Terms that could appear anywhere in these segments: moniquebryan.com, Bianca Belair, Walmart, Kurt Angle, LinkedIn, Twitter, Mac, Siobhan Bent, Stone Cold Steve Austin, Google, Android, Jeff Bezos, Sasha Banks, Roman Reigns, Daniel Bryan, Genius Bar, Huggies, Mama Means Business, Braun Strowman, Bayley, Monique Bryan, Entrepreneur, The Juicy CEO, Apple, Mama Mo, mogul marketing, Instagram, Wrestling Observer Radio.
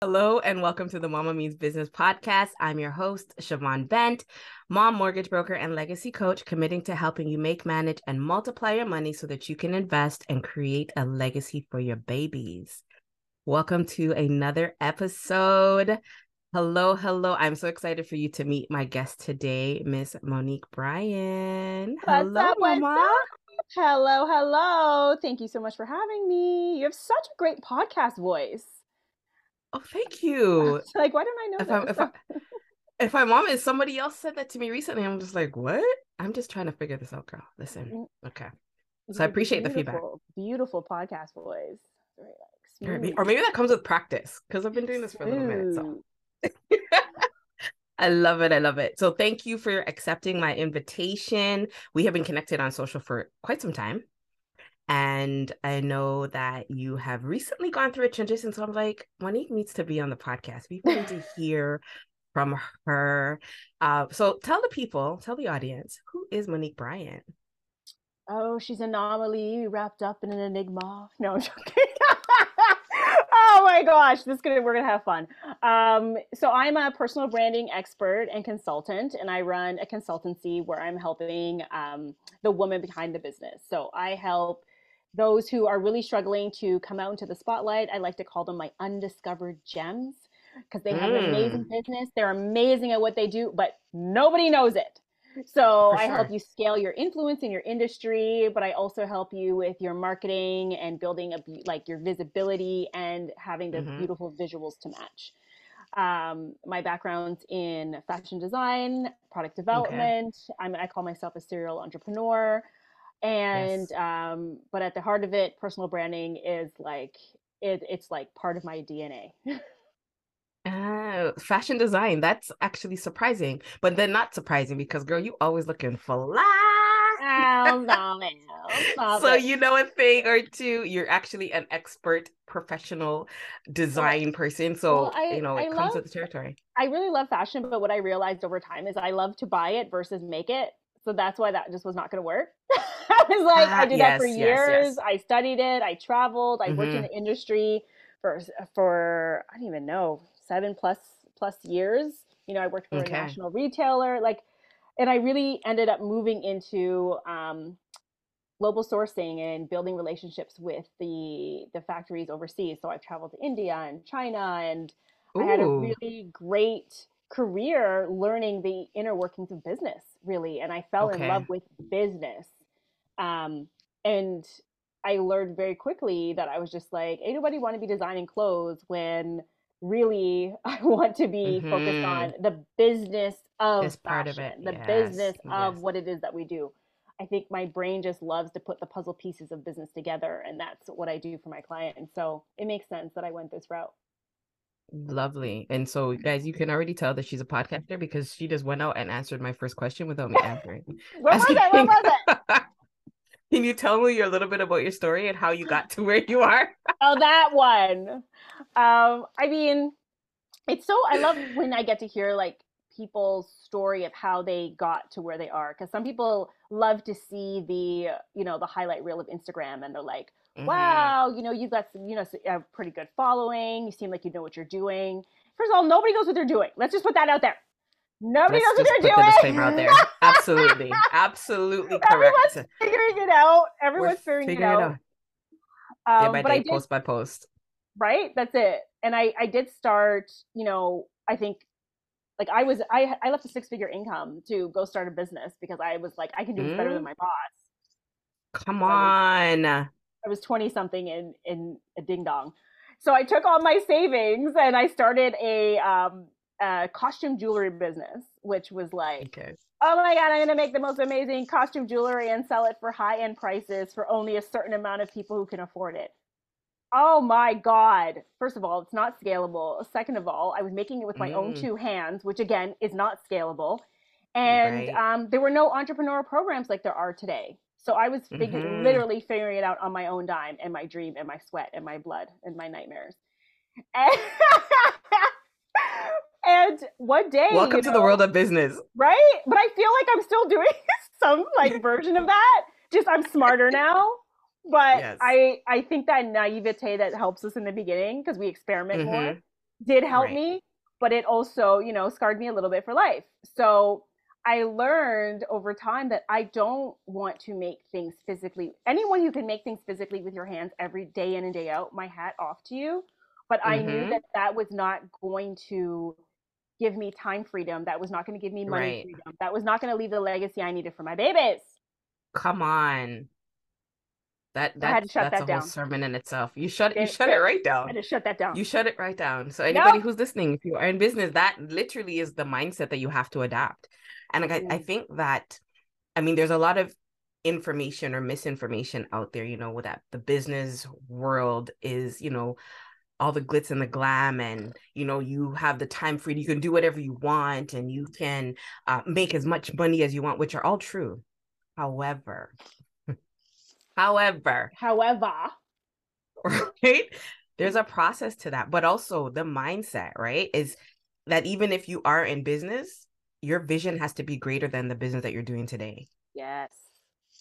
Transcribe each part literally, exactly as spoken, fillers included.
Hello and welcome to the Mama Means Business podcast. I'm your host, Siobhan Bent, mom, mortgage broker, and legacy coach, committing to helping you make, manage, and multiply your money so that you can invest and create a legacy for your babies. Welcome to another episode. Hello, hello. I'm so excited for you to meet my guest today, Miss Monique Bryan. Hello, what's up, Mama. What's up? Hello, hello. Thank you so much for having me. You have such a great podcast voice. Oh, thank you. Like, why don't I know if that? I'm, if, I, if my mom is somebody else said that to me recently, I'm just like, what? I'm just trying to figure this out, girl. Listen. Okay. So I appreciate the feedback. Beautiful podcast voice. Or maybe, or maybe that comes with practice because I've been doing this for a little minute. So. I love it. I love it. So thank you for accepting my invitation. We have been connected on social for quite some time. And I know that you have recently gone through a transition. So I'm like, Monique needs to be on the podcast. We need to hear from her. Uh, so tell the people, tell the audience, who is Monique Bryan? Oh, she's an anomaly wrapped up in an enigma. No, I'm joking. Oh my gosh, this is gonna, we're gonna have fun. Um, so I'm a personal branding expert and consultant, and I run a consultancy where I'm helping um, the woman behind the business. So I help those who are really struggling to come out into the spotlight. I like to call them my undiscovered gems because they have mm. an amazing business. They're amazing at what they do, but nobody knows it. So For I sure. help you scale your influence in your industry, but I also help you with your marketing and building up like your visibility and having the mm-hmm. beautiful visuals to match. Um, my background's in fashion design, product development. Okay. I'm, I call myself a serial entrepreneur. And, yes. um, but at the heart of it, personal branding is like, it, it's like part of my D N A. Oh, fashion design. That's actually surprising, but then not surprising because, girl, you always looking fly. Oh, no, man. So it. You know a thing or two. You're actually an expert professional design well, person. So, well, I, you know, it I comes love, with the territory. I really love fashion, but what I realized over time is I love to buy it versus make it. So that's why that just was not going to work. I was like, ah, I did yes, that for yes, years. Yes. I studied it. I traveled. I mm-hmm. worked in the industry for, for I don't even know, seven plus plus years. You know, I worked for okay. a national retailer, like, and I really ended up moving into um, global sourcing and building relationships with the the factories overseas. So I've traveled to India and China, and Ooh. I had a really great career learning the inner workings of business, really. And I fell okay. in love with business. Um, and I learned very quickly that I was just like, ain't nobody want to be designing clothes when really I want to be mm-hmm. focused on the business of this part fashion, of it. the yes. business yes. of what it is that we do. I think my brain just loves to put the puzzle pieces of business together, and that's what I do for my client. And so it makes sense that I went this route. Lovely. And so, guys, you can already tell that she's a podcaster because she just went out and answered my first question without me answering. What was it? What was it? Can you tell me a little bit about your story and how you got to where you are? Oh, that one. Um, I mean, it's so, I love when I get to hear like people's story of how they got to where they are. Cause some people love to see the, you know, the highlight reel of Instagram, and they're like, mm-hmm. wow, you know, you've got, some, you know, a pretty good following. You seem like you know what you're doing. First of all, nobody knows what they're doing. Let's just put that out there. Nobody Let's knows what they're doing. The disclaimer out there. Absolutely. Absolutely correct. Everyone's figuring it out. Everyone's figuring, figuring it out. out. Um, day by but day, I did, post by post. Right? That's it. And I, I did start, you know, I think like I was, I, I left a six figure income to go start a business because I was like, I can do this mm. better than my boss. Come on. I was, I was twenty something in, in a ding dong. So I took all my savings and I started a, um, Uh, costume jewelry business, which was like, okay. oh my God, I'm going to make the most amazing costume jewelry and sell it for high-end prices for only a certain amount of people who can afford it. Oh my God. First of all, it's not scalable. Second of all, I was making it with my mm. own two hands, which again is not scalable. And right. um, there were no entrepreneur programs like there are today. So I was fig- mm-hmm. literally figuring it out on my own dime and my dream and my sweat and my blood and my nightmares. And And one day, welcome to know, the world of business, right? But I feel like I'm still doing some like version of that. Just I'm smarter now. But yes. I, I think that naivete that helps us in the beginning because we experiment mm-hmm. more did help right. me, but it also, you know, scarred me a little bit for life. So I learned over time that I don't want to make things physically. Anyone who can make things physically with your hands every day in and day out, my hat off to you. But mm-hmm. I knew that that was not going to give me time freedom. That was not going to give me money right. freedom. That was not going to leave the legacy I needed for my babies. Come on. That, that, I had to shut that's that a down. Whole sermon in itself. You shut it, you shut it, it right down. I had to shut that down. You shut it right down. So anybody no. who's listening, if you are in business, that literally is the mindset that you have to adopt. And I, yeah. I think that, I mean, there's a lot of information or misinformation out there, you know, that the business world is, you know, all the glitz and the glam, and, you know, you have the time free, you can do whatever you want, and you can uh, make as much money as you want, which are all true. However... However, however, right? There's a process to that, but also the mindset, right? Is that even if you are in business, your vision has to be greater than the business that you're doing today. Yes.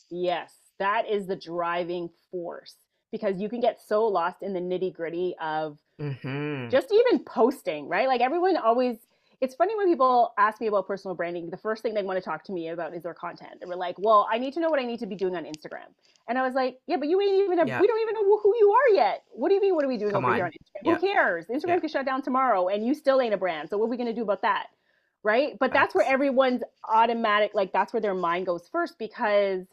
Yes. That is the driving force, because you can get so lost in the nitty gritty of mm-hmm. just even posting, right? Like everyone always, it's funny when people ask me about personal branding, the first thing they want to talk to me about is their content. They were like, well, I need to know what I need to be doing on Instagram. And I was like, yeah, but you ain't even, a, yeah. we don't even know who you are yet. What do you mean? What are we doing Come over on. Here on Instagram? Yeah. Who cares? Instagram yeah. can shut down tomorrow and you still ain't a brand. So what are we going to do about that? Right. But that's, that's where everyone's automatic, like that's where their mind goes first, because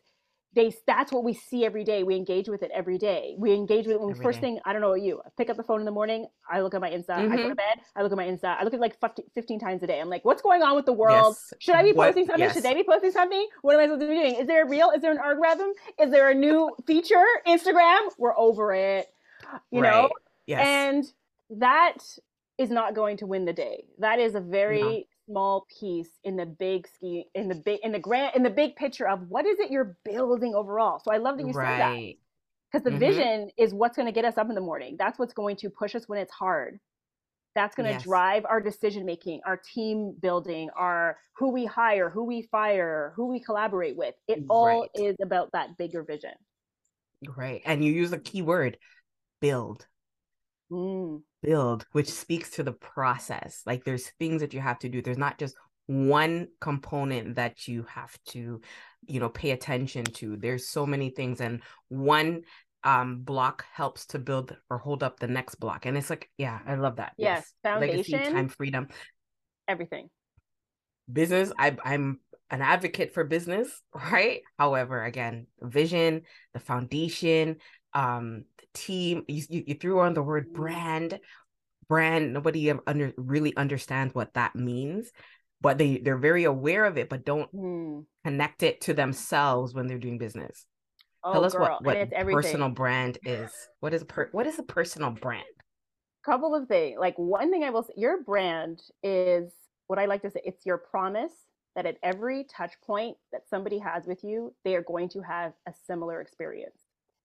they, that's what we see every day. We engage with it every day. We engage with it when every first day. Thing, I don't know about you, I pick up the phone in the morning, I look at my Insta, mm-hmm. I go to bed, I look at my Insta, I look at like fifteen times a day. I'm like, what's going on with the world? Yes. Should I be what? Posting something? Yes. Should they be posting something? What am I supposed to be doing? Is there a reel? Is there an algorithm? Is there a new feature? Instagram? We're over it. You right. know? Yes. And that is not going to win the day. That is a very... No. small piece in the big scheme, in the big, in the grand, in the big picture of what is it you're building overall. So I love that you right. said that, because the mm-hmm. vision is what's going to get us up in the morning. That's what's going to push us when it's hard. That's going to yes. drive our decision making, our team building, our who we hire, who we fire, who we collaborate with. It all right. is about that bigger vision. Right, and you use a key word, build. Mm. Build, which speaks to the process. Like there's things that you have to do. There's not just one component that you have to, you know, pay attention to. There's so many things, and one um block helps to build or hold up the next block. And it's like, yeah, I love that. Yes, yes. Foundation, legacy, time, freedom, everything. Business. I, I'm an advocate for business, right? However, again, vision, the foundation. Um, team, you, you threw on the word brand, brand, nobody under, really understands what that means, but they, they're very aware of it, but don't mm. connect it to themselves when they're doing business. Oh, Tell us girl. what, what personal brand is. What is, per, what is a personal brand? Couple of things. Like one thing I will say, your brand is what I like to say, it's your promise that at every touch point that somebody has with you, they are going to have a similar experience.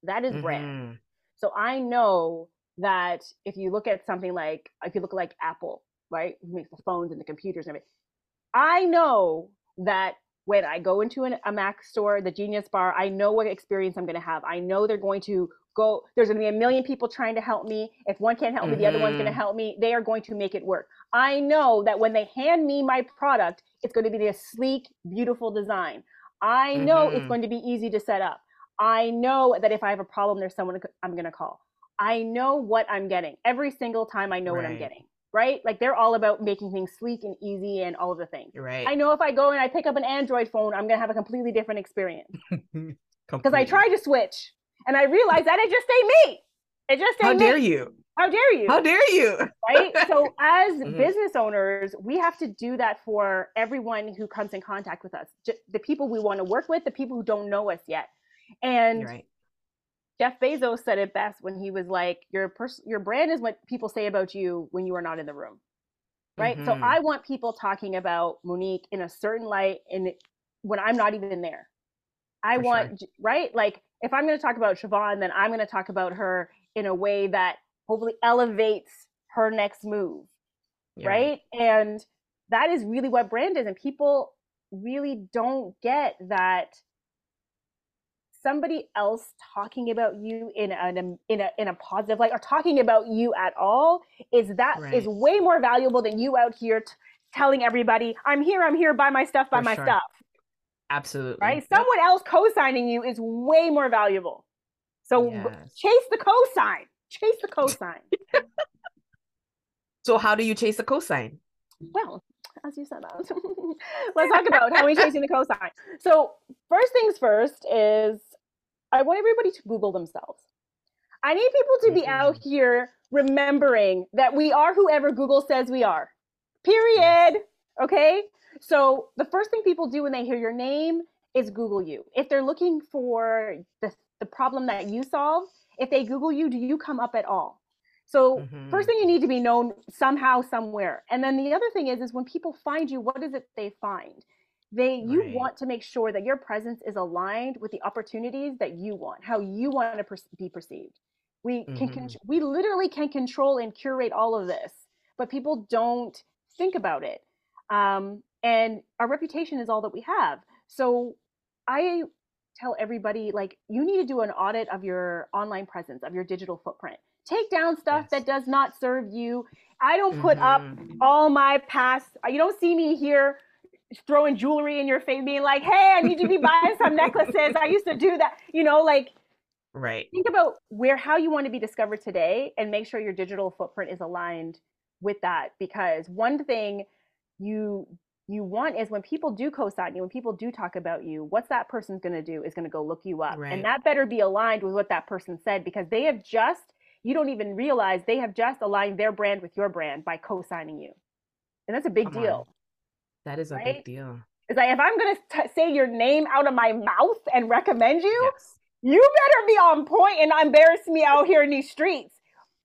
That is brand. Mm-hmm. So I know that if you look at something like, if you look like Apple, right, who makes the phones and the computers and everything, I know that when I go into an, a Mac store, the Genius Bar, I know what experience I'm going to have. I know they're going to go, there's going to be a million people trying to help me. If one can't help mm-hmm. me, the other one's going to help me. They are going to make it work. I know that when they hand me my product, it's going to be this sleek, beautiful design. I know mm-hmm. it's going to be easy to set up. I know that if I have a problem, there's someone I'm going to call. I know what I'm getting. Every single time I know right. what I'm getting, right? Like they're all about making things sleek and easy and all of the things. Right. I know if I go and I pick up an Android phone, I'm going to have a completely different experience. Because I tried to switch and I realized that it just ain't me. It just ain't How me. How dare you? How dare you? How dare you? Right? So as mm-hmm. business owners, we have to do that for everyone who comes in contact with us. The people we want to work with, the people who don't know us yet. And right. Jeff Bezos said it best when he was like, your pers- your brand is what people say about you when you are not in the room. Right. Mm-hmm. So I want people talking about Monique in a certain light and when I'm not even there. I For want, sure. right. Like if I'm going to talk about Siobhan, then I'm going to talk about her in a way that hopefully elevates her next move. yeah. right? And that is really what brand is. And people really don't get that somebody else talking about you in an in a in a positive light, or talking about you at all, is that right. is way more valuable than you out here t- telling everybody, I'm here, I'm here, buy my stuff, buy For my sure. stuff. Absolutely. Right? Someone else co-signing you is way more valuable. So yes. chase the cosign. Chase the cosign. So how do you chase the cosign? Well, as you said, let's talk about how we're chasing the cosign. So first things first is I want everybody to Google themselves. I need people to be mm-hmm. out here remembering that we are whoever Google says we are. Period. Okay. So the first thing people do when they hear your name is Google you. If they're looking for the, the problem that you solve, if they Google you, do you come up at all? So mm-hmm. first thing, you need to be known somehow, somewhere. And then the other thing is, is when people find you, what is it they find? They, right. you want to make sure that your presence is aligned with the opportunities that you want, how you want to per- be perceived. We mm-hmm. can, con- we literally can control and curate all of this, but people don't think about it. Um, and our reputation is all that we have. So I tell everybody, like, you need to do an audit of your online presence, of your digital footprint. Take down stuff yes. that does not serve you. I don't put mm-hmm. up all my past. You don't see me here throwing jewelry in your face, being like, hey, I need you to be buying some necklaces. I used to do that, you know, like, right. think about where, how you want to be discovered today, and make sure your digital footprint is aligned with that. Because one thing you you want is, when people do co-sign you, when people do talk about you, what's that person's going to do is going to go look you up. Right. And that better be aligned with what that person said, because they have just, you don't even realize they have just aligned their brand with your brand by co-signing you. And that's a big Come deal. On. That is a right? big deal. It's like, if I'm going to say your name out of my mouth and recommend you, yes. you better be on point and not embarrass me out here in these streets,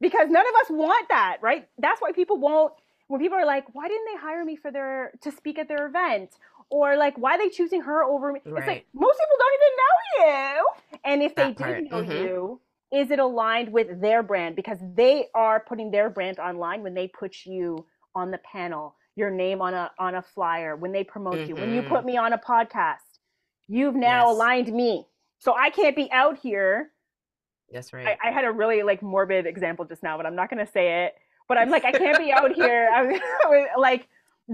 because none of us want that, right? That's why people won't, when people are like, why didn't they hire me for their, to speak at their event? Or like, why are they choosing her over me? Right. It's like, most people don't even know you. And if that they part. did know mm-hmm. you, is it aligned with their brand? Because they are putting their brand online when they put you on the panel, your name on a on a flyer, when they promote mm-hmm. you, when you put me on a podcast, you've now yes. aligned me. So I can't be out here. That's right. I, I had a really like morbid example just now, but I'm not going to say it. But I'm like, I can't be out here I'm, like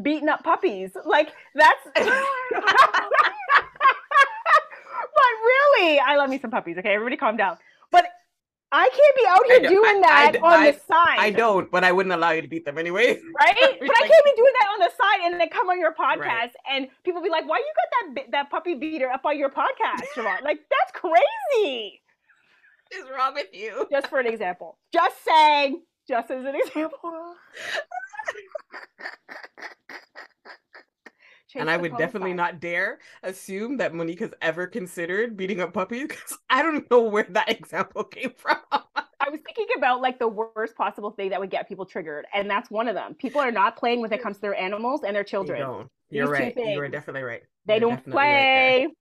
beating up puppies. Like that's, but really, I love me some puppies. Okay, everybody calm down. But I can't be out here doing that I, I, on I, the side. I don't, but I wouldn't allow you to beat them anyway. Right? But I can't be doing that on the side and then come on your podcast right. and people be like, why you got that that puppy beater up on your podcast, Siobhan? Like, that's crazy. What is wrong with you? Just for an example. Just saying. Just as an example. And I would definitely not dare assume that Monique has ever considered beating up puppies, because I don't know where that example came from. I was thinking about like the worst possible thing that would get people triggered. And that's one of them. People are not playing when it comes to their animals and their children. You don't. You're These right. You're definitely right. They you're don't play. Right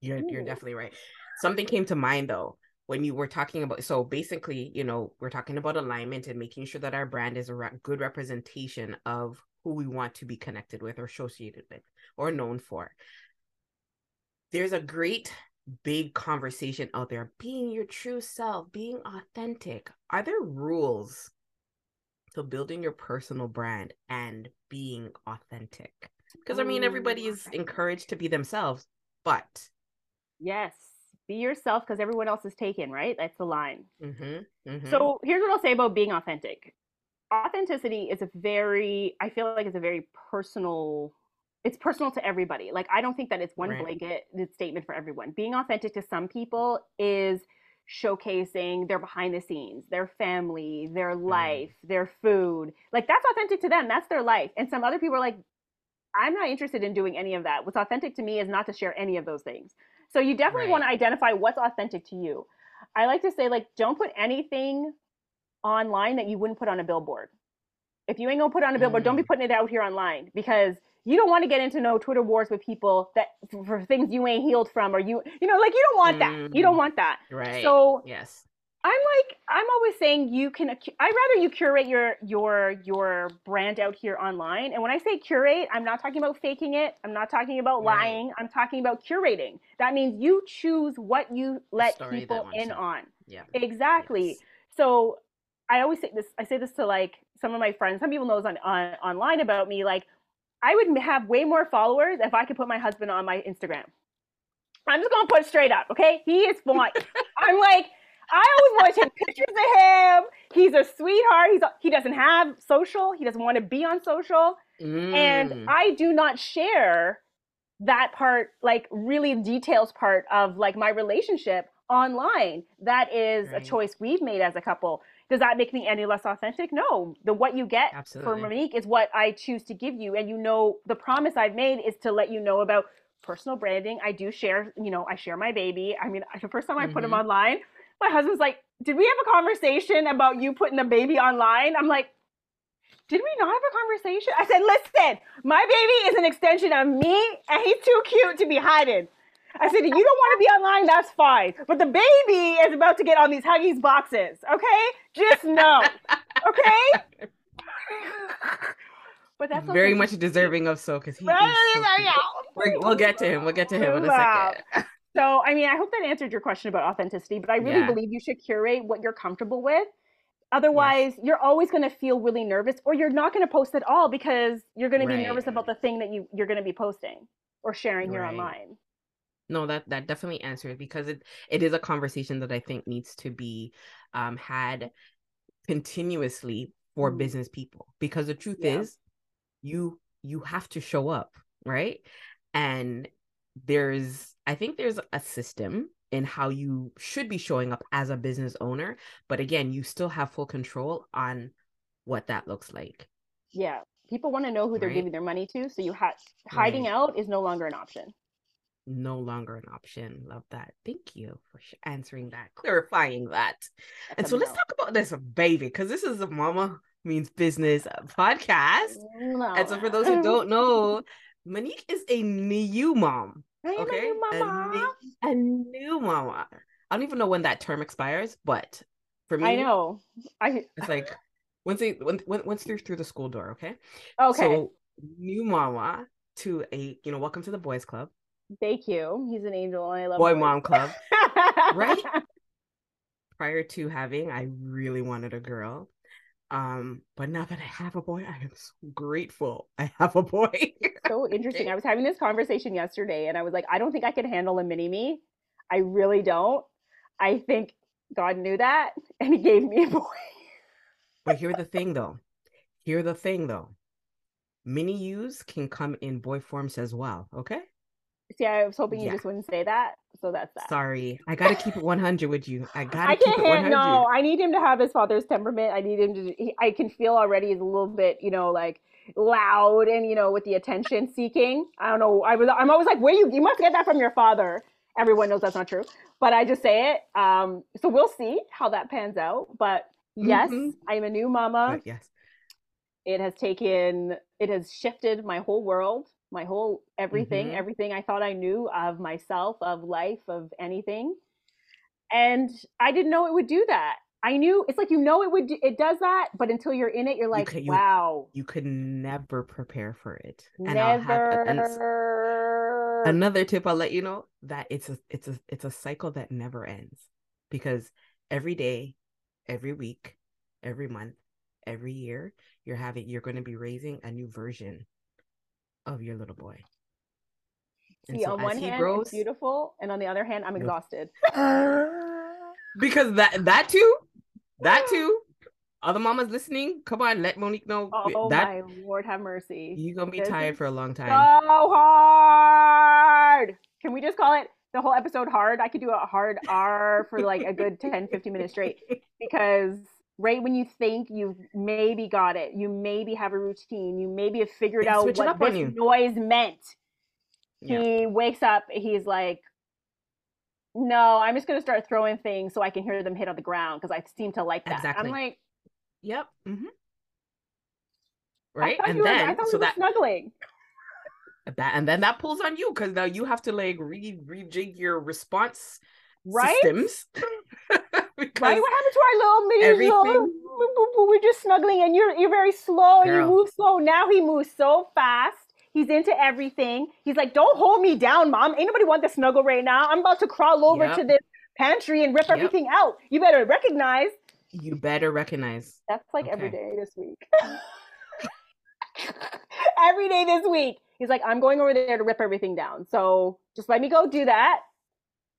you're Ooh. You're definitely right. Something came to mind though. When you were talking about, so basically, you know, we're talking about alignment and making sure that our brand is a re- good representation of who we want to be connected with or associated with or known for. There's a great big conversation out there, being your true self, being authentic. Are there rules to building your personal brand and being authentic? Because I mean, everybody is encouraged to be themselves, but. Yes. Be yourself, because everyone else is taken, right? That's the line. Mm-hmm, mm-hmm. So here's what I'll say about being authentic. Authenticity is a very, I feel like it's a very personal, it's personal to everybody. Like, I don't think that it's one right. blanket statement for everyone. Being authentic to some people is showcasing their behind the scenes, their family, their life, mm. their food. Like, that's authentic to them. That's their life. And some other people are like, I'm not interested in doing any of that. What's authentic to me is not to share any of those things. So you definitely right. want to identify what's authentic to you. I like to say, like, don't put anything online that you wouldn't put on a billboard. If you ain't gonna put it on a billboard, mm. don't be putting it out here online, because you don't want to get into no Twitter wars with people that for things you ain't healed from, or you, you know, like, you don't want mm. that. You don't want that. Right. So yes. I'm like, I'm always saying you can, I rather you curate your, your, your brand out here online. And when I say curate, I'm not talking about faking it. I'm not talking about lying. Right. I'm talking about curating. That means you choose what you let Story people in up. on. Yeah, exactly. Yes. So I always say this, I say this to like some of my friends, some people know this on, on online about me. Like I would have way more followers if I could put my husband on my Instagram. I'm just going to put it straight up. Okay. He is fine. I'm like, I always want to take pictures of him. He's a sweetheart. He's a, he doesn't have social. He doesn't want to be on social. Mm. And I do not share that part, like really details part of like my relationship online. That is right. a choice we've made as a couple. Does that make me any less authentic? No. The what you get Absolutely. for Monique is what I choose to give you. And you know, the promise I've made is to let you know about personal branding. I do share, you know, I share my baby. I mean, the first time I mm-hmm. put him online, my husband's like, did we have a conversation about you putting the baby online? I'm like, did we not have a conversation? I said, listen, my baby is an extension of me and he's too cute to be hiding. I said, you don't want to be online, that's fine. But the baby is about to get on these Huggies boxes, okay? Just know, okay? But that's very okay. much deserving of so, because he is so cute. We'll get to him, we'll get to him in a second. So, I mean, I hope that answered your question about authenticity, but I really yeah. believe you should curate what you're comfortable with. Otherwise, yes. you're always going to feel really nervous, or you're not going to post at all because you're going right. to be nervous about the thing that you, you're going to be posting or sharing right. here online. No, that, that definitely answers, because it, it is a conversation that I think needs to be um, had continuously for mm-hmm. business people, because the truth yeah. is you, you have to show up, right? And there's, I think there's a system in how you should be showing up as a business owner. But again, you still have full control on what that looks like. Yeah. People want to know who they're right? giving their money to. So you have hiding right. out is no longer an option. No longer an option. Love that. Thank you for answering that, clarifying that. That's and so let's talk about this baby, because this is a Mama Means Business podcast. No. And so for those who don't know, Monique is a new mom. I'm okay? a new mama. A new, a new mama. I don't even know when that term expires, but for me, I know. I it's like once they once once they're through the school door, okay? Okay. So new mama to a you know, welcome to the boys club. Thank you. He's an angel, and I love boy boys. Mom club. Right? Prior to having, I really wanted a girl. Um, but now that I have a boy, I am so grateful I have a boy. So interesting. I was having this conversation yesterday and I was like, I don't think I can handle a mini me. I really don't. I think God knew that and he gave me a boy. But here's the thing though. Here's the thing though. Mini yous can come in boy forms as well. Okay. See, I was hoping you yeah. just wouldn't say that. So that's that. Sorry. I got to keep it one hundred with you. I got to keep it one hundred. No, I need him to have his father's temperament. I need him to, he, I can feel already he's a little bit, you know, like loud and, you know, with the attention seeking. I don't know. I was, I'm always like, where you, you must get that from your father. Everyone knows that's not true, but I just say it. Um, so we'll see how that pans out. But mm-hmm. yes, I'm a new mama. But yes. It has taken, it has shifted my whole world. My whole everything, mm-hmm. everything I thought I knew of myself, of life, of anything. And I didn't know it would do that. I knew it's like, you know, it would, do, it does that, but until you're in it, you're like, you could, you, wow. You could never prepare for it. And never. I'll have a, another tip I'll let you know that it's a, it's a, it's a cycle that never ends, because every day, every week, every month, every year you're having, you're going to be raising a new version of your little boy. And see, so on one hand, grows, it's beautiful, and on the other hand, I'm exhausted. Because that that too, that too. Other mamas listening, come on, let Monique know. Oh that, my Lord, have mercy! You're gonna be this tired for a long time. So hard. Can we just call it the whole episode hard? I could do a hard R for like a good ten, fifteen minutes straight, because. Right when you think you've maybe got it, you maybe have a routine, you maybe have figured out what this noise meant. Yeah. He wakes up, he's like, no, I'm just going to start throwing things so I can hear them hit on the ground because I seem to like that. Exactly. I'm like, yep. Mm-hmm. Right. And then, were, I thought so we were that, snuggling. That, and then that pulls on you because now you have to like re- rejig your response right? systems. Right? What happened to our little mini everything? Little, we're just snuggling, and you're you're very slow. Girl. You move slow. Now he moves so fast. He's into everything. He's like, don't hold me down, mom. Ain't nobody want the snuggle right now. I'm about to crawl over yep. to this pantry and rip yep. everything out. You better recognize. You better recognize. That's like okay. every day this week. Every day this week. He's like, I'm going over there to rip everything down. So just let me go do that.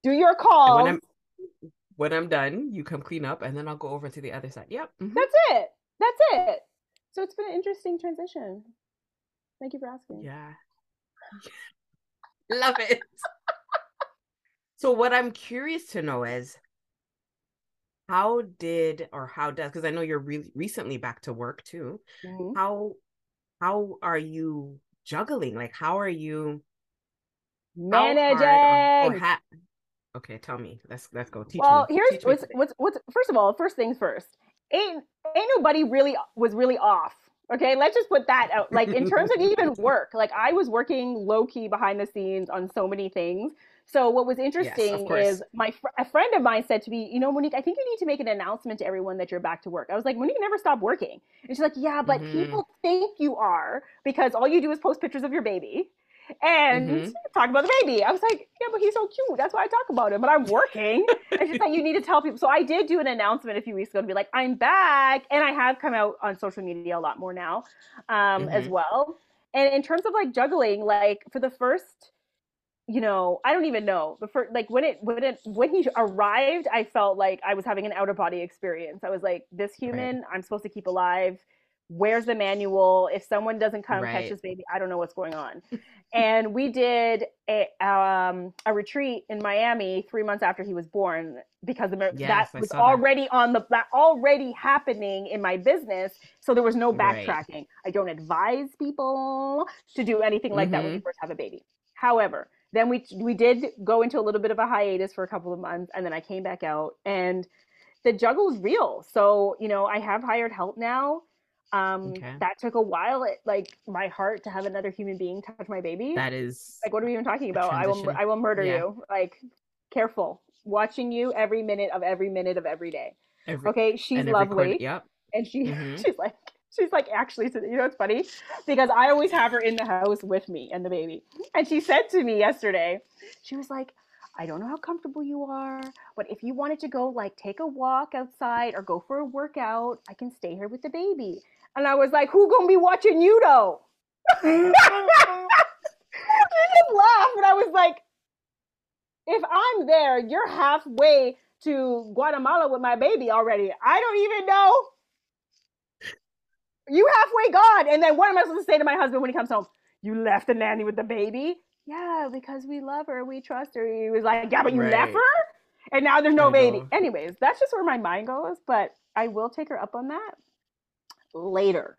Do your call. When I'm, when I'm done, you come clean up and then I'll go over to the other side. Yep. Mm-hmm. That's it. That's it. So it's been an interesting transition. Thank you for asking. Yeah. Love it. So what I'm curious to know is how did or how does, because I know you're really recently back to work too. Mm-hmm. How how are you juggling? Like how are you managing? Or, or ha- okay, tell me. Let's let's go. Teach well, me. Here's Teach what's, me what's what's first of all, first things first. Ain't ain't nobody really was really off. Okay, let's just put that out. Like in terms of even work, like I was working low key behind the scenes on so many things. So what was interesting yes, is my fr- a friend of mine said to me, you know, Monique, I think you need to make an announcement to everyone that you're back to work. I was like, Monique never stopped working. And she's like, yeah, but mm-hmm. people think you are because all you do is post pictures of your baby and mm-hmm. talk about the baby. I was like, yeah, but he's so cute. That's why I talk about him, but I'm working. And she's like, you need to tell people. So I did do an announcement a few weeks ago to be like, I'm back. And I have come out on social media a lot more now um, mm-hmm. as well. And in terms of like juggling, like for the first you know, I don't even know. The first, like when it, when it, when he arrived, I felt like I was having an out of body experience. I was like, this human, right. I'm supposed to keep alive. Where's the manual? If someone doesn't come right. catch this baby, I don't know what's going on. And we did a, um, a retreat in Miami three months after he was born, because the, yes, that I was already that. on the, that already happening in my business. So there was no backtracking. Right. I don't advise people to do anything like mm-hmm. that when you first have a baby. However, then we we did go into a little bit of a hiatus for a couple of months, and then I came back out, and the juggle is real. So, you know, I have hired help now. Um, okay. That took a while. It like my heart to have another human being touch my baby. That is like, what are we even talking about? I will I will murder yeah. you. Like, careful. Watching you every minute of every minute of every day. Every, okay, she's lovely. Quarter, yep. And she mm-hmm. she's like She's like, actually, you know, it's funny because I always have her in the house with me and the baby. And she said to me yesterday, she was like, I don't know how comfortable you are, but if you wanted to go like take a walk outside or go for a workout, I can stay here with the baby. And I was like, who gonna be watching you though? She just laughed. And I was like, if I'm there, you're halfway to Guatemala with my baby already. I don't even know. You halfway gone. And then what am I supposed to say to my husband when he comes home? You left the nanny with the baby? Yeah, because we love her. We trust her. He was like, yeah, but you right. left her? And now there's no I baby. Know. Anyways, that's just where my mind goes. But I will take her up on that later.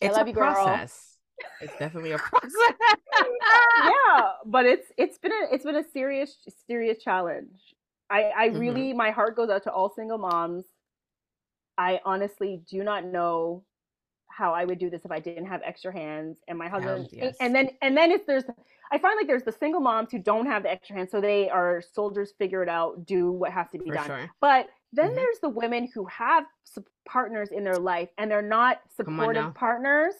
It's I love a you, girl. Process. It's definitely a process. Yeah, but it's it's been a, it's been a serious, serious challenge. I, I mm-hmm. really, my heart goes out to all single moms. I honestly do not know how I would do this if I didn't have extra hands and my husband. Yeah, yes. And then, and then if there's, I find like there's the single moms who don't have the extra hands. So they are soldiers, figure it out, do what has to be For done. Sure. But then mm-hmm. there's the women who have partners in their life and they're not supportive partners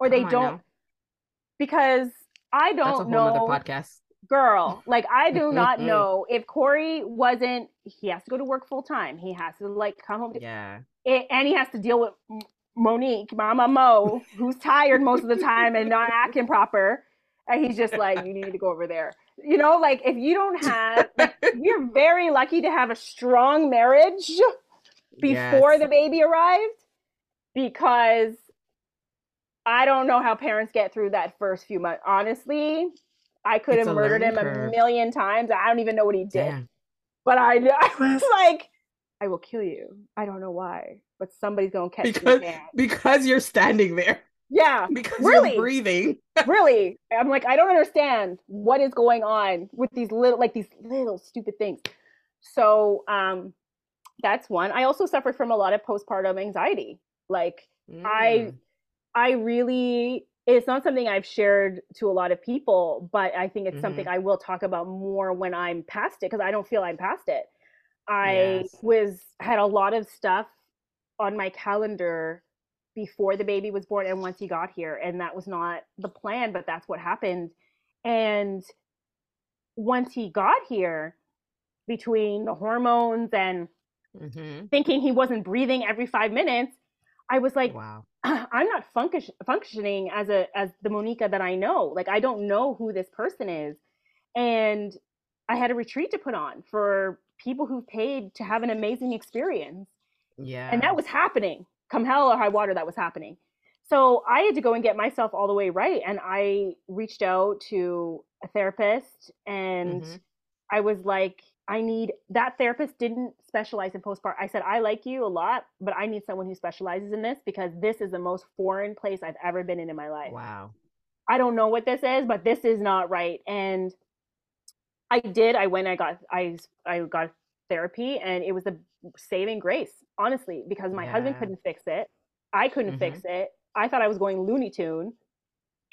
or Come they don't, now. because I don't That's a whole know. Other podcast. Girl, like I do not know if Corey wasn't, he has to go to work full time. He has to like come home. To, yeah. It, and he has to deal with Monique, Mama Mo, who's tired most of the time and not acting proper, and he's just like, you need to go over there. You know, like if you don't have, like, you're very lucky to have a strong marriage before yes. the baby arrived, because I don't know how parents get through that first few months. Honestly, I could it's have murdered him curve. a million times. I don't even know what he did, Damn. but I, I was like, I will kill you. I don't know why, but somebody's going to catch because, you. Because you're standing there. Yeah. Because really, you're breathing. Really. I'm like, I don't understand what is going on with these little, like these little stupid things. So um, that's one. I also suffered from a lot of postpartum anxiety. Like mm. I, I really, it's not something I've shared to a lot of people, but I think it's mm-hmm. something I will talk about more when I'm past it, because I don't feel I'm past it. I yes. was had a lot of stuff on my calendar before the baby was born and once he got here, and that was not the plan, but that's what happened. And once he got here, between the hormones and mm-hmm. thinking he wasn't breathing every five minutes, I was like, wow, I'm not func- functioning as a as the Monica that I know. Like, I don't know who this person is. And I had a retreat to put on for people who paid to have an amazing experience. Yeah. And that was happening. Come hell or high water, that was happening. So I had to go and get myself all the way right. And I reached out to a therapist, and mm-hmm. I was like, I need, that therapist didn't specialize in postpartum. I said, I like you a lot, but I need someone who specializes in this, because this is the most foreign place I've ever been in in my life. Wow. I don't know what this is, but this is not right. And I did, I went, I got, I, I got therapy, and it was the saving grace, honestly, because my yeah. husband couldn't fix it. I couldn't mm-hmm. fix it. I thought I was going Looney Tune.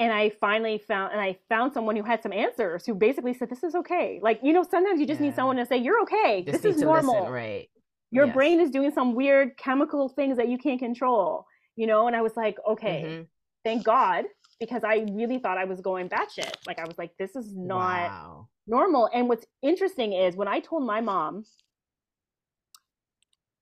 And I finally found, and I found someone who had some answers, who basically said, this is okay. Like, you know, sometimes you just yeah. need someone to say, you're okay. Just this is normal. Listen, right. Your yes. brain is doing some weird chemical things that you can't control, you know? And I was like, okay, mm-hmm. thank God, because I really thought I was going batshit. Like, I was like, this is not wow. normal. And what's interesting is when I told my mom,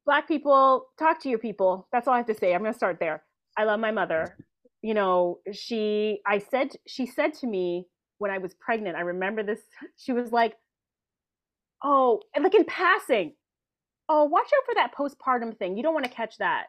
Black people, talk to your people. That's all I have to say. I'm going to start there. I love my mother. You know, she, I said, she said to me when I was pregnant, I remember this, she was like, oh, and like in passing, oh, watch out for that postpartum thing. You don't want to catch that.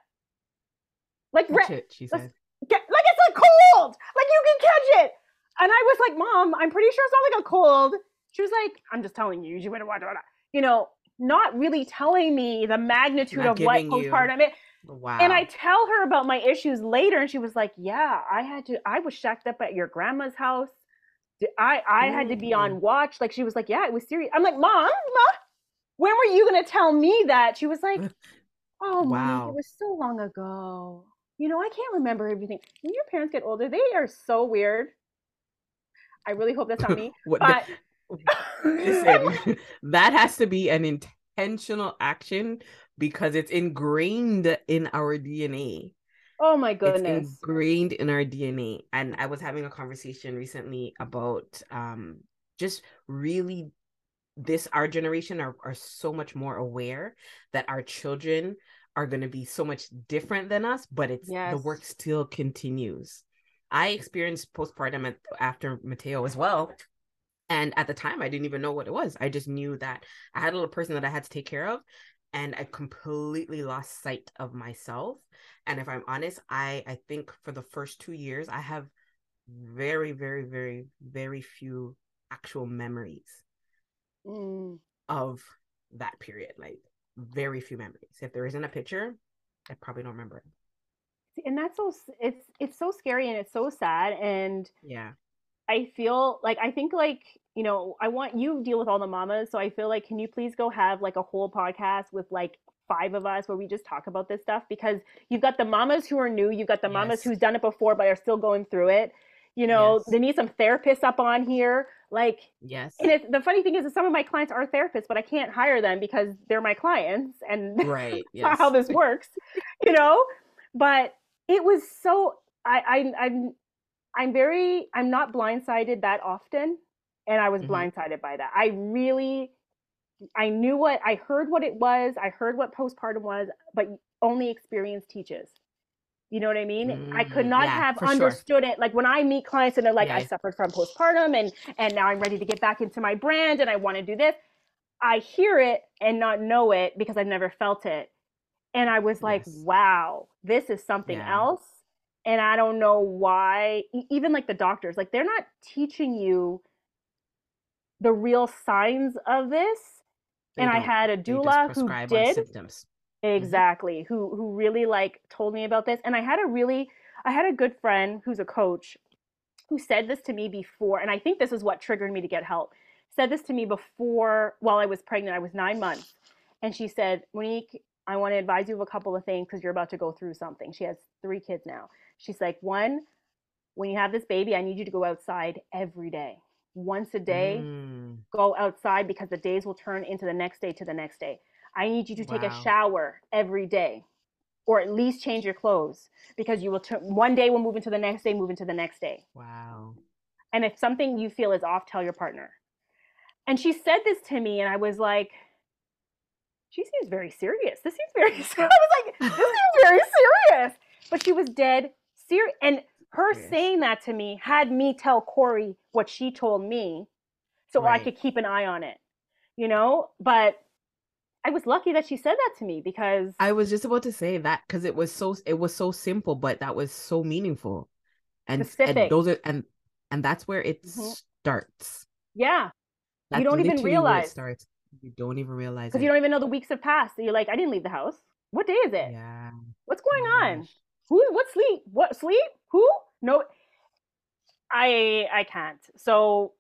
Like, catch re- it, she said. Get, like, it's a cold, like you can catch it. And I was like, Mom, I'm pretty sure it's not like a cold. She was like, I'm just telling you, you want to watch it. You know, not really telling me the magnitude not of what postpartum is. Wow. And I tell her about my issues later, and she was like, yeah, I had to, I was shacked up at your grandma's house. I, I had to be on watch. Like, she was like, yeah, it was serious. I'm like, Mom, Mom, when were you going to tell me that? She was like, oh, wow. Mom, it was so long ago. You know, I can't remember everything. When your parents get older, they are so weird. I really hope that's not me. What but the, listen, that has to be an intentional action, because it's ingrained in our D N A. Oh my goodness. It's ingrained in our D N A. And I was having a conversation recently about um, just really this, our generation are, are so much more aware that our children are going to be so much different than us, but it's yes. the work still continues. I experienced postpartum after Mateo as well. And at the time, I didn't even know what it was. I just knew that I had a little person that I had to take care of. And I completely lost sight of myself. And if I'm honest, I, I think for the first two years, I have very, very, very, very few actual memories mm. of that period. Like, very few memories. If there isn't a picture, I probably don't remember it. And that's so, it's, it's so scary, and it's so sad. And yeah, I feel like, I think like, you know, I want you to deal with all the mamas. So I feel like, can you please go have like a whole podcast with like five of us where we just talk about this stuff? Because you've got the mamas who are new, you've got the yes. mamas who's done it before, but are still going through it. You know, yes. they need some therapists up on here. Like, yes. And it, the funny thing is that some of my clients are therapists, but I can't hire them because they're my clients, and right. yes. how this works, you know, but it was so, I, I, I'm, I'm very, I'm not blindsided that often. And I was mm-hmm. blindsided by that. I really, I knew what, I heard what it was. I heard what postpartum was, but only experience teaches. You know what I mean? Mm-hmm. I could not yeah, have understood sure. it. Like when I meet clients and they're like, yeah. I suffered from postpartum and, and now I'm ready to get back into my brand and I want to do this. I hear it and not know it because I've never felt it. And I was like, yes. wow, this is something yeah. else. And I don't know why, even like the doctors, like they're not teaching you the real signs of this. They and don't. I had a doula who did symptoms. Exactly. Mm-hmm. Who, who really like told me about this. And I had a really, I had a good friend who's a coach who said this to me before. And I think this is what triggered me to get help. Said this to me before, while I was pregnant, I was nine months. And she said, Monique, I want to advise you of a couple of things because you're about to go through something. She has three kids now. She's like, one, when you have this baby, I need you to go outside every day. Once a day, mm. go outside because the days will turn into the next day to the next day. I need you to take wow. a shower every day, or at least change your clothes, because you will turn one day will move into the next day, move into the next day. Wow. And if something you feel is off, tell your partner. And she said this to me, and I was like, she seems very serious. This seems very serious. I was like, this seems very serious. But she was dead serious. And her yes. saying that to me had me tell Corey what she told me, so right. I could keep an eye on it, you know? But I was lucky that she said that to me, because I was just about to say that, because it was so it was so simple, but that was so meaningful. And, specific. and those are and and that's where it mm-hmm. starts. Yeah. That's you don't even realize it starts. You don't even realize because you don't even know the weeks have passed. So you're like, I didn't leave the house. What day is it? Yeah. What's going Gosh. on? Who? What sleep? What sleep? Who? No. I I can't. So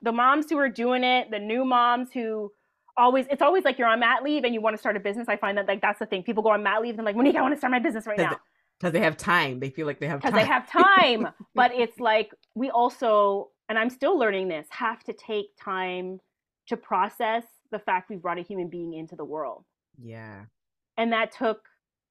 the moms who are doing it, the new moms who always, it's always like you're on mat leave and you want to start a business. I find that like that's the thing. People go on mat leave and they're like, Monique, I want to start my business right Cause now. Because they have time. They feel like they have time. Because they have time. But it's like we also, and I'm still learning this, have to take time to process the fact we brought a human being into the world. Yeah. And that took,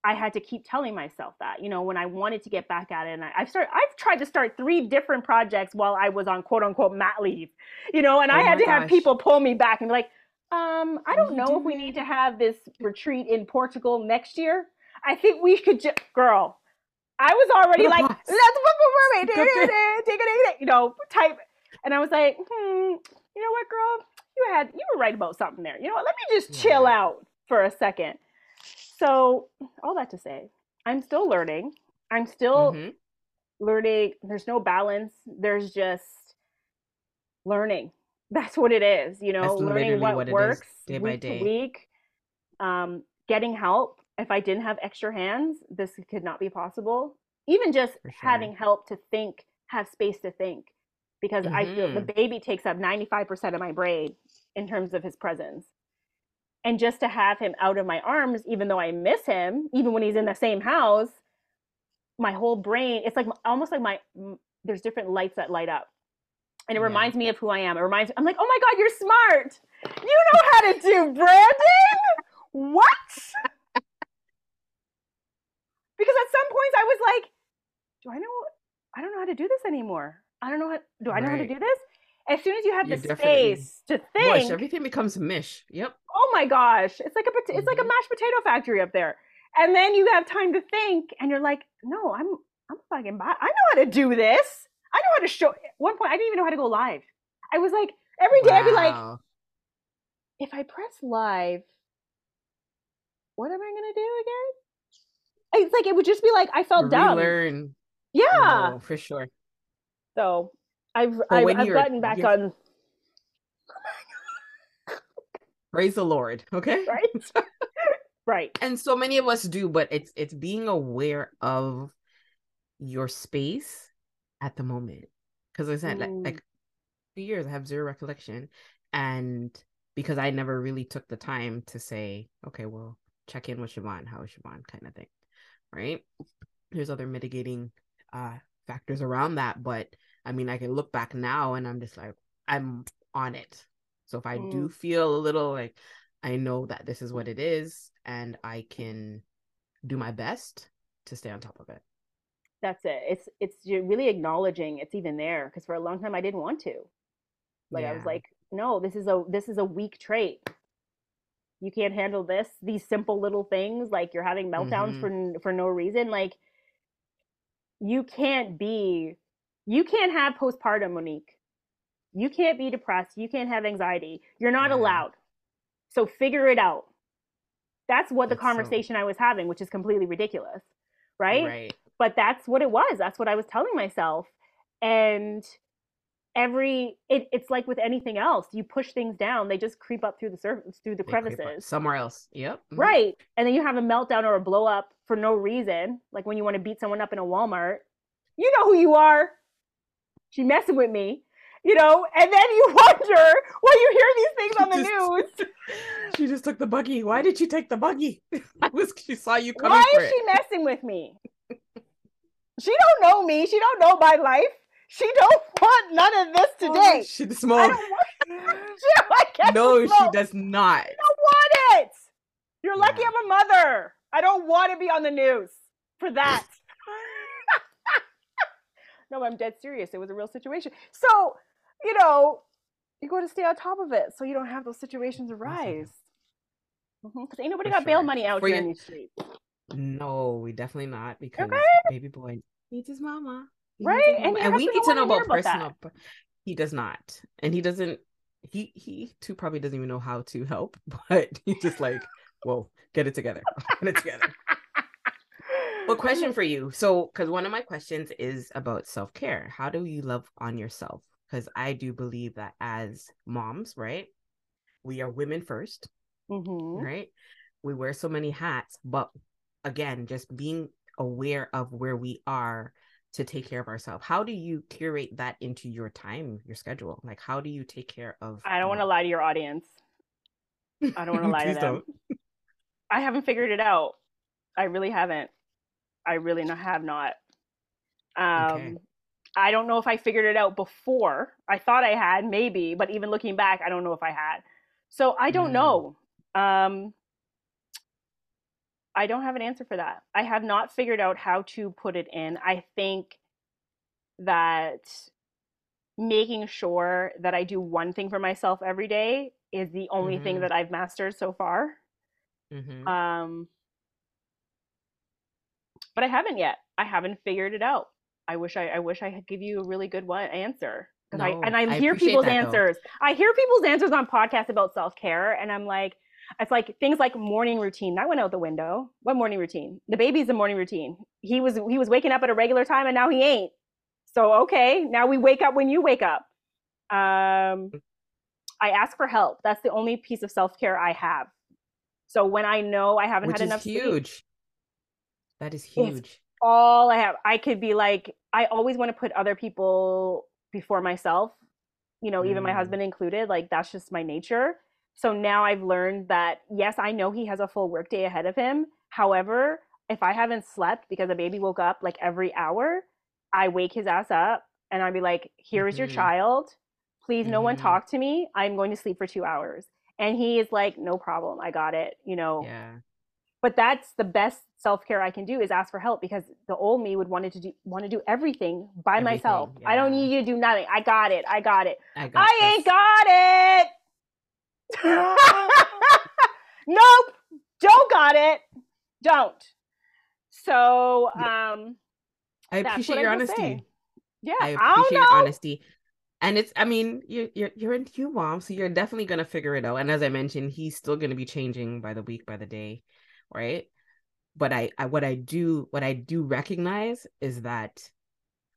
I had to keep telling myself that, you know, when I wanted to get back at it. And I, I've started, I've tried to start three different projects while I was on quote unquote mat leave, you know, and oh I had to gosh. have people pull me back and be like, um, I don't know if we need to have this retreat in Portugal next year. I think we could just, girl, I was already like, let's whip a mermaid, you know, type. And I was like, hmm, you know what, girl? You had, you were right about something there. You know what? Let me just chill yeah. out for a second. So all that to say, I'm still learning. I'm still mm-hmm. learning. There's no balance. There's just learning. That's what it is. You know, That's learning what, what works day by day, week to week. Um, getting help. If I didn't have extra hands, this could not be possible. Even just sure. having help to think, have space to think. Because mm-hmm. I feel the baby takes up ninety-five percent of my brain in terms of his presence. And just to have him out of my arms, even though I miss him, even when he's in the same house, my whole brain, it's like almost like my, there's different lights that light up. And it yeah. reminds me of who I am. It reminds me, I'm like, oh my God, you're smart. You know how to do branding? What? Because at some points I was like, do I know, I don't know how to do this anymore. I don't know how, do I know right. how to do this? As soon as you have you the space to think. Mush. Everything becomes mish. Yep. Oh my gosh. It's like a, it's mm-hmm. like a mashed potato factory up there. And then you have time to think and you're like, no, I'm, I'm fucking, bi- I know how to do this. I know how to show. At one point, I didn't even know how to go live. I was like, every day wow. I'd be like, if I press live, what am I going to do again? It's like, it would just be like, I felt dumb. Relearn. Yeah. No, for sure. So I've so I've, I've gotten back you're... on. Praise the Lord. Okay. Right. Right. And so many of us do, but it's it's being aware of your space at the moment. Because I said mm. like, like two years, I have zero recollection, and because I never really took the time to say, okay, well, check in with Siobhan. How is Siobhan? Kind of thing, right? There's other mitigating uh, factors around that, but I mean, I can look back now and I'm just like, I'm on it. So if I mm. do feel a little like, I know that this is what it is and I can do my best to stay on top of it. That's it. It's, it's you're really acknowledging it's even there. Cause for a long time I didn't want to, like, yeah. I was like, no, this is a, this is a weak trait. You can't handle this, these simple little things. Like you're having meltdowns mm-hmm. for, for no reason. Like you can't be, you can't have postpartum, Monique. You can't be depressed. You can't have anxiety. You're not yeah. allowed. So figure it out. That's what that's the conversation so... I was having, which is completely ridiculous, right? Right. But that's what it was. That's what I was telling myself. And every it, it's like with anything else, you push things down, they just creep up through the surface, through the they crevices somewhere else. Yep. Right. And then you have a meltdown or a blow up for no reason, like when you want to beat someone up in a Walmart. You know who you are. She messing with me, you know, and then you wonder when you hear these things on the just, news. She just took the buggy. Why did she take the buggy? I was. She saw you coming. Why for is it. She messing with me? She don't know me. She don't know my life. She don't want none of this today. Oh, she smoke. I don't want... I no, smoke. She does not. I don't want it. You're lucky yeah. I'm a mother. I don't want to be on the news for that. No, I'm dead serious. It was a real situation. So, you know, you got to stay on top of it so you don't have those situations arise. Because mm-hmm. ain't nobody for got sure. bail money out for here in these streets. No, we definitely not, because okay. baby boy needs his mama. He right? His mama. And, and we need to know about personal. About he does not. And he doesn't. He he too probably doesn't even know how to help, but he's just like, whoa, get it together. Get it together. Well, question for you. So, because one of my questions is about self-care. How do you love on yourself? Because I do believe that as moms, right? We are women first, mm-hmm. right? We wear so many hats, but again, just being aware of where we are to take care of ourselves. How do you curate that into your time, your schedule? Like, how do you take care of? I don't want to lie to your audience. I don't want to lie to them. Don't. I haven't figured it out. I really haven't. I really not, have not. Um, okay. I don't know if I figured it out before. I thought I had, maybe, but even looking back, I don't know if I had. So I don't mm. know. Um, I don't have an answer for that. I have not figured out how to put it in. I think that making sure that I do one thing for myself every day is the only mm-hmm. thing that I've mastered so far. Mm-hmm. Um, but I haven't yet. I haven't figured it out. I wish I, I wish I could give you a really good one answer. No, I, and I, I hear people's answers. Though. I hear people's answers on podcasts about self-care. And I'm like, it's like things like morning routine. That went out the window. What morning routine? The baby's a morning routine. He was, he was waking up at a regular time and now he ain't. So, okay. Now we wake up when you wake up. Um, I ask for help. That's the only piece of self-care I have. So when I know I haven't Which had enough sleep. Huge. That is huge. It's all I have. I could be like, I always want to put other people before myself, you know, mm. even my husband included, like that's just my nature. So now I've learned that, yes, I know he has a full work day ahead of him. However, if I haven't slept because a baby woke up like every hour, I wake his ass up and I'd be like, here is mm-hmm. your child. Please, mm-hmm. no one talk to me. I'm going to sleep for two hours. And he is like, no problem. I got it. You know, yeah. But that's the best self-care I can do is ask for help, because the old me would wanted to do want to do everything by everything, myself. Yeah. I don't need you to do nothing. I got it. I got it. I, got I ain't got it. Nope. Don't got it. Don't. So um I appreciate your I honesty. Yeah. I appreciate I your honesty. And it's, I mean, you're, you're, you're a new mom, so you're definitely going to figure it out. And as I mentioned, he's still going to be changing by the week, by the day. Right. But I, I, what I do, what I do recognize is that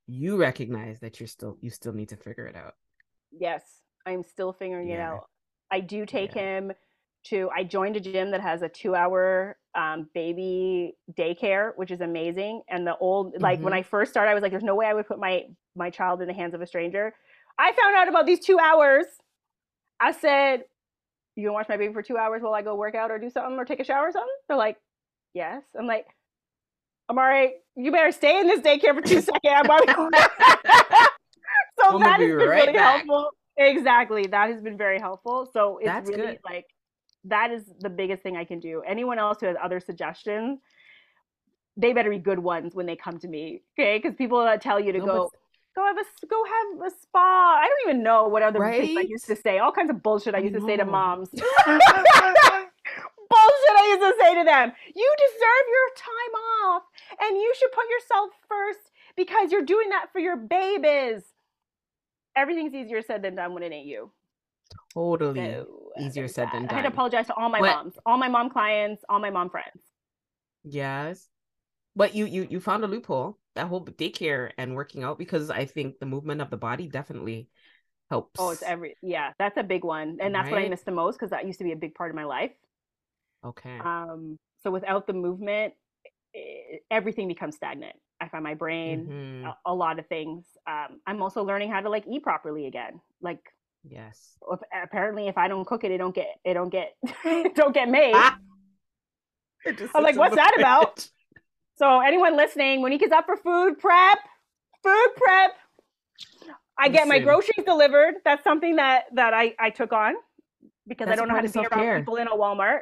you recognize that you're still, you still need to figure it out. Yes. I'm still figuring yeah. it out. I do take yeah. him to, I joined a gym that has a two hour um, baby daycare, which is amazing. And the old, like mm-hmm. when I first started, I was like, there's no way I would put my, my child in the hands of a stranger. I found out about these two hours. I said, you gonna watch my baby for two hours while I go work out or do something or take a shower or something? They're like, yes. I'm like, Amari, you better stay in this daycare for two seconds. So we'll that has been right really back. Helpful. Exactly. That has been very helpful. So it's That's really good. Like, that is the biggest thing I can do. Anyone else who has other suggestions, they better be good ones when they come to me. Okay. Because people that tell you to no, go. Go have a go have a spa. I don't even know what other right? things I used to say. All kinds of bullshit I used I to say to moms. Bullshit I used to say to them. You deserve your time off, and you should put yourself first because you're doing that for your babies. Everything's easier said than done when it ain't you. Totally so, easier said that. than done. I had to apologize to all my what? moms, all my mom clients, all my mom friends. Yes, but you you you found a loophole. That whole daycare and working out, because I think the movement of the body definitely helps. Oh, it's every, yeah, that's a big one. And that's right? what I miss the most, because that used to be a big part of my life. Okay. Um. So without the movement, it, everything becomes stagnant. I find my brain, mm-hmm. a, a lot of things. Um. I'm also learning how to like eat properly again. Like, yes. If, apparently if I don't cook it, it don't get, it don't get, it don't get made. Ah! I'm like, what's that about? So anyone listening, Monique is up for food prep, food prep. I get Listen. my groceries delivered. That's something that, that I, I took on because That's I don't know how to be around people in a Walmart.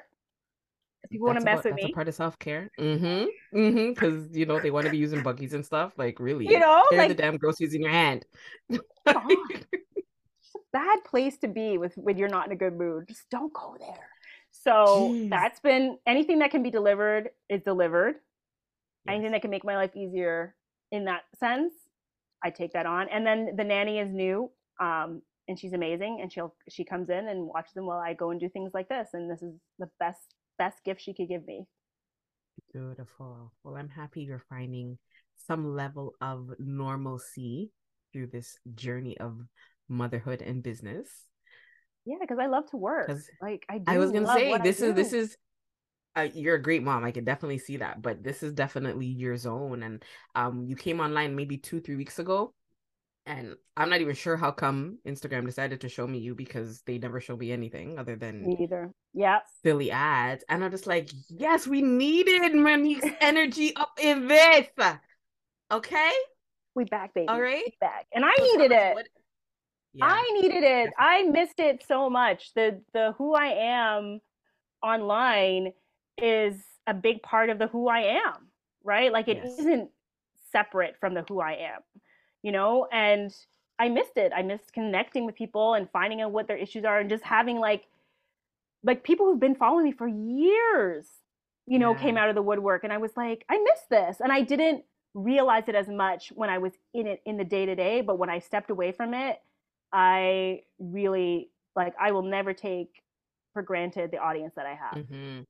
It's people want to mess about, with that's me. That's a part of self-care. Mm-hmm. Mm-hmm. Because, you know, they want to be using buggies and stuff. Like, really. You know? Carry like, the damn groceries in your hand. It's a bad place to be with when you're not in a good mood. Just don't go there. So Jeez. That's been, anything that can be delivered is delivered. Yes. Anything that can make my life easier in that sense, I take that on. And then the nanny is new. Um, and she's amazing, and she'll she comes in and watches them while I go and do things like this, and this is the best best gift she could give me. Beautiful. Well, I'm happy you're finding some level of normalcy through this journey of motherhood and business. Yeah, because I love to work. Like I do. I was gonna say this is this is uh, you're a great mom. I can definitely see that, but this is definitely your zone. And um, you came online maybe two three weeks ago. And I'm not even sure how come Instagram decided to show me you, because they never show me anything other than me either. Yeah. Silly ads. And I'm just like, yes, we needed Monique's energy up in this. Okay. We back, baby. All right. We back. And I needed it. Yeah. I needed it. I missed it so much. The the who I am online is a big part of the who I am, right? Like it yes. isn't separate from the who I am. You know, and I missed it. I missed connecting with people and finding out what their issues are, and just having like, like people who've been following me for years, you know, yeah. came out of the woodwork, and I was like, I missed this. And I didn't realize it as much when I was in it in the day to day, but when I stepped away from it, I really like, I will never take for granted the audience that I have. Mm-hmm.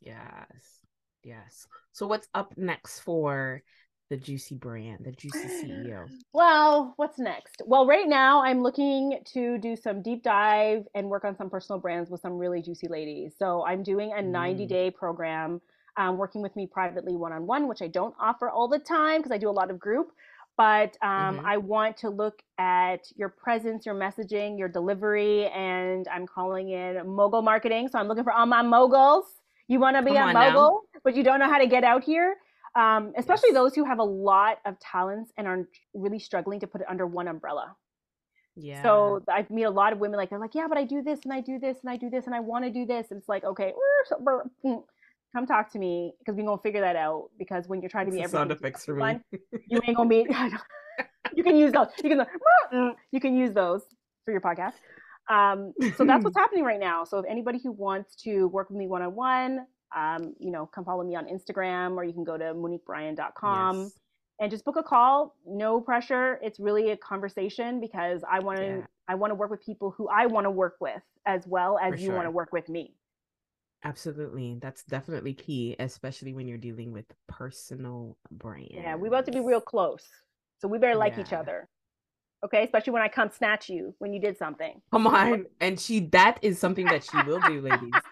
Yes. Yes. So what's up next for The Juicy brand, The Juicy C E O? Well, what's next? Well, right now I'm looking to do some deep dive and work on some personal brands with some really juicy ladies. So I'm doing a ninety day program, um, working with me privately one-on-one, which I don't offer all the time because I do a lot of group. But um, mm-hmm. I want to look at your presence, your messaging, your delivery, and I'm calling it mogul marketing. So I'm looking for all my moguls. You want to be Come a mogul, now. But you don't know how to get out here. Um, especially yes. those who have a lot of talents and are really struggling to put it under one umbrella. Yeah. So I meet a lot of women like, they're like, yeah, but I do this and I do this and I do this and I want to do this. And it's like, okay, come talk to me, because we're going to figure that out. Because when you're trying to be everything, sound effects for me. You ain't going to be, you can use those. You can, you can use those for your podcast. Um, so that's what's happening right now. So if anybody who wants to work with me one-on-one, Um, you know, come follow me on Instagram, or you can go to monique bryan dot com yes. and just book a call. No pressure. It's really a conversation, because I want to, yeah. I want to work with people who I want to work with, as well as For you sure. want to work with me. Absolutely. That's definitely key, especially when you're dealing with personal brands. Yeah. We're about to be real close. So we better like yeah. each other. Okay. Especially when I come snatch you when you did something. Come on. And she, that is something that she will do, ladies.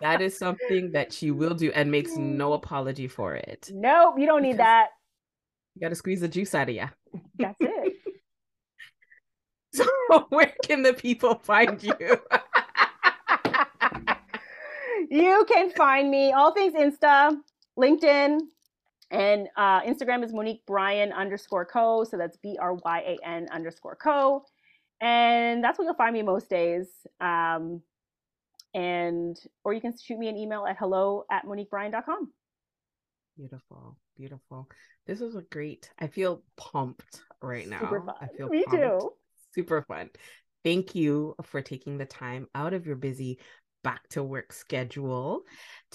That is something that she will do, and makes no apology for it. Nope, you don't need that. You got to squeeze the juice out of you. That's it. So where can the people find you? You can find me, all things Insta, LinkedIn, and uh, Instagram is Monique Bryan underscore co. So that's B R Y A N underscore co. And that's where you'll find me most days. Um, And, or you can shoot me an email at hello at monique bryan dot com. Beautiful. Beautiful. This is a great, I feel pumped right now. Super fun. I feel Me pumped. too. Super fun. Thank you for taking the time out of your busy back to work schedule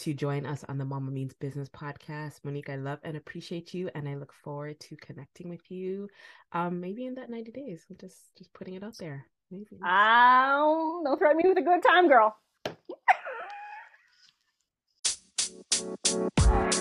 to join us on the Mama Means Business podcast. Monique, I love and appreciate you. And I look forward to connecting with you. Um, maybe in that ninety days, I'm just, just putting it out there. Maybe. Um, don't threaten me with a good time, girl. Bye.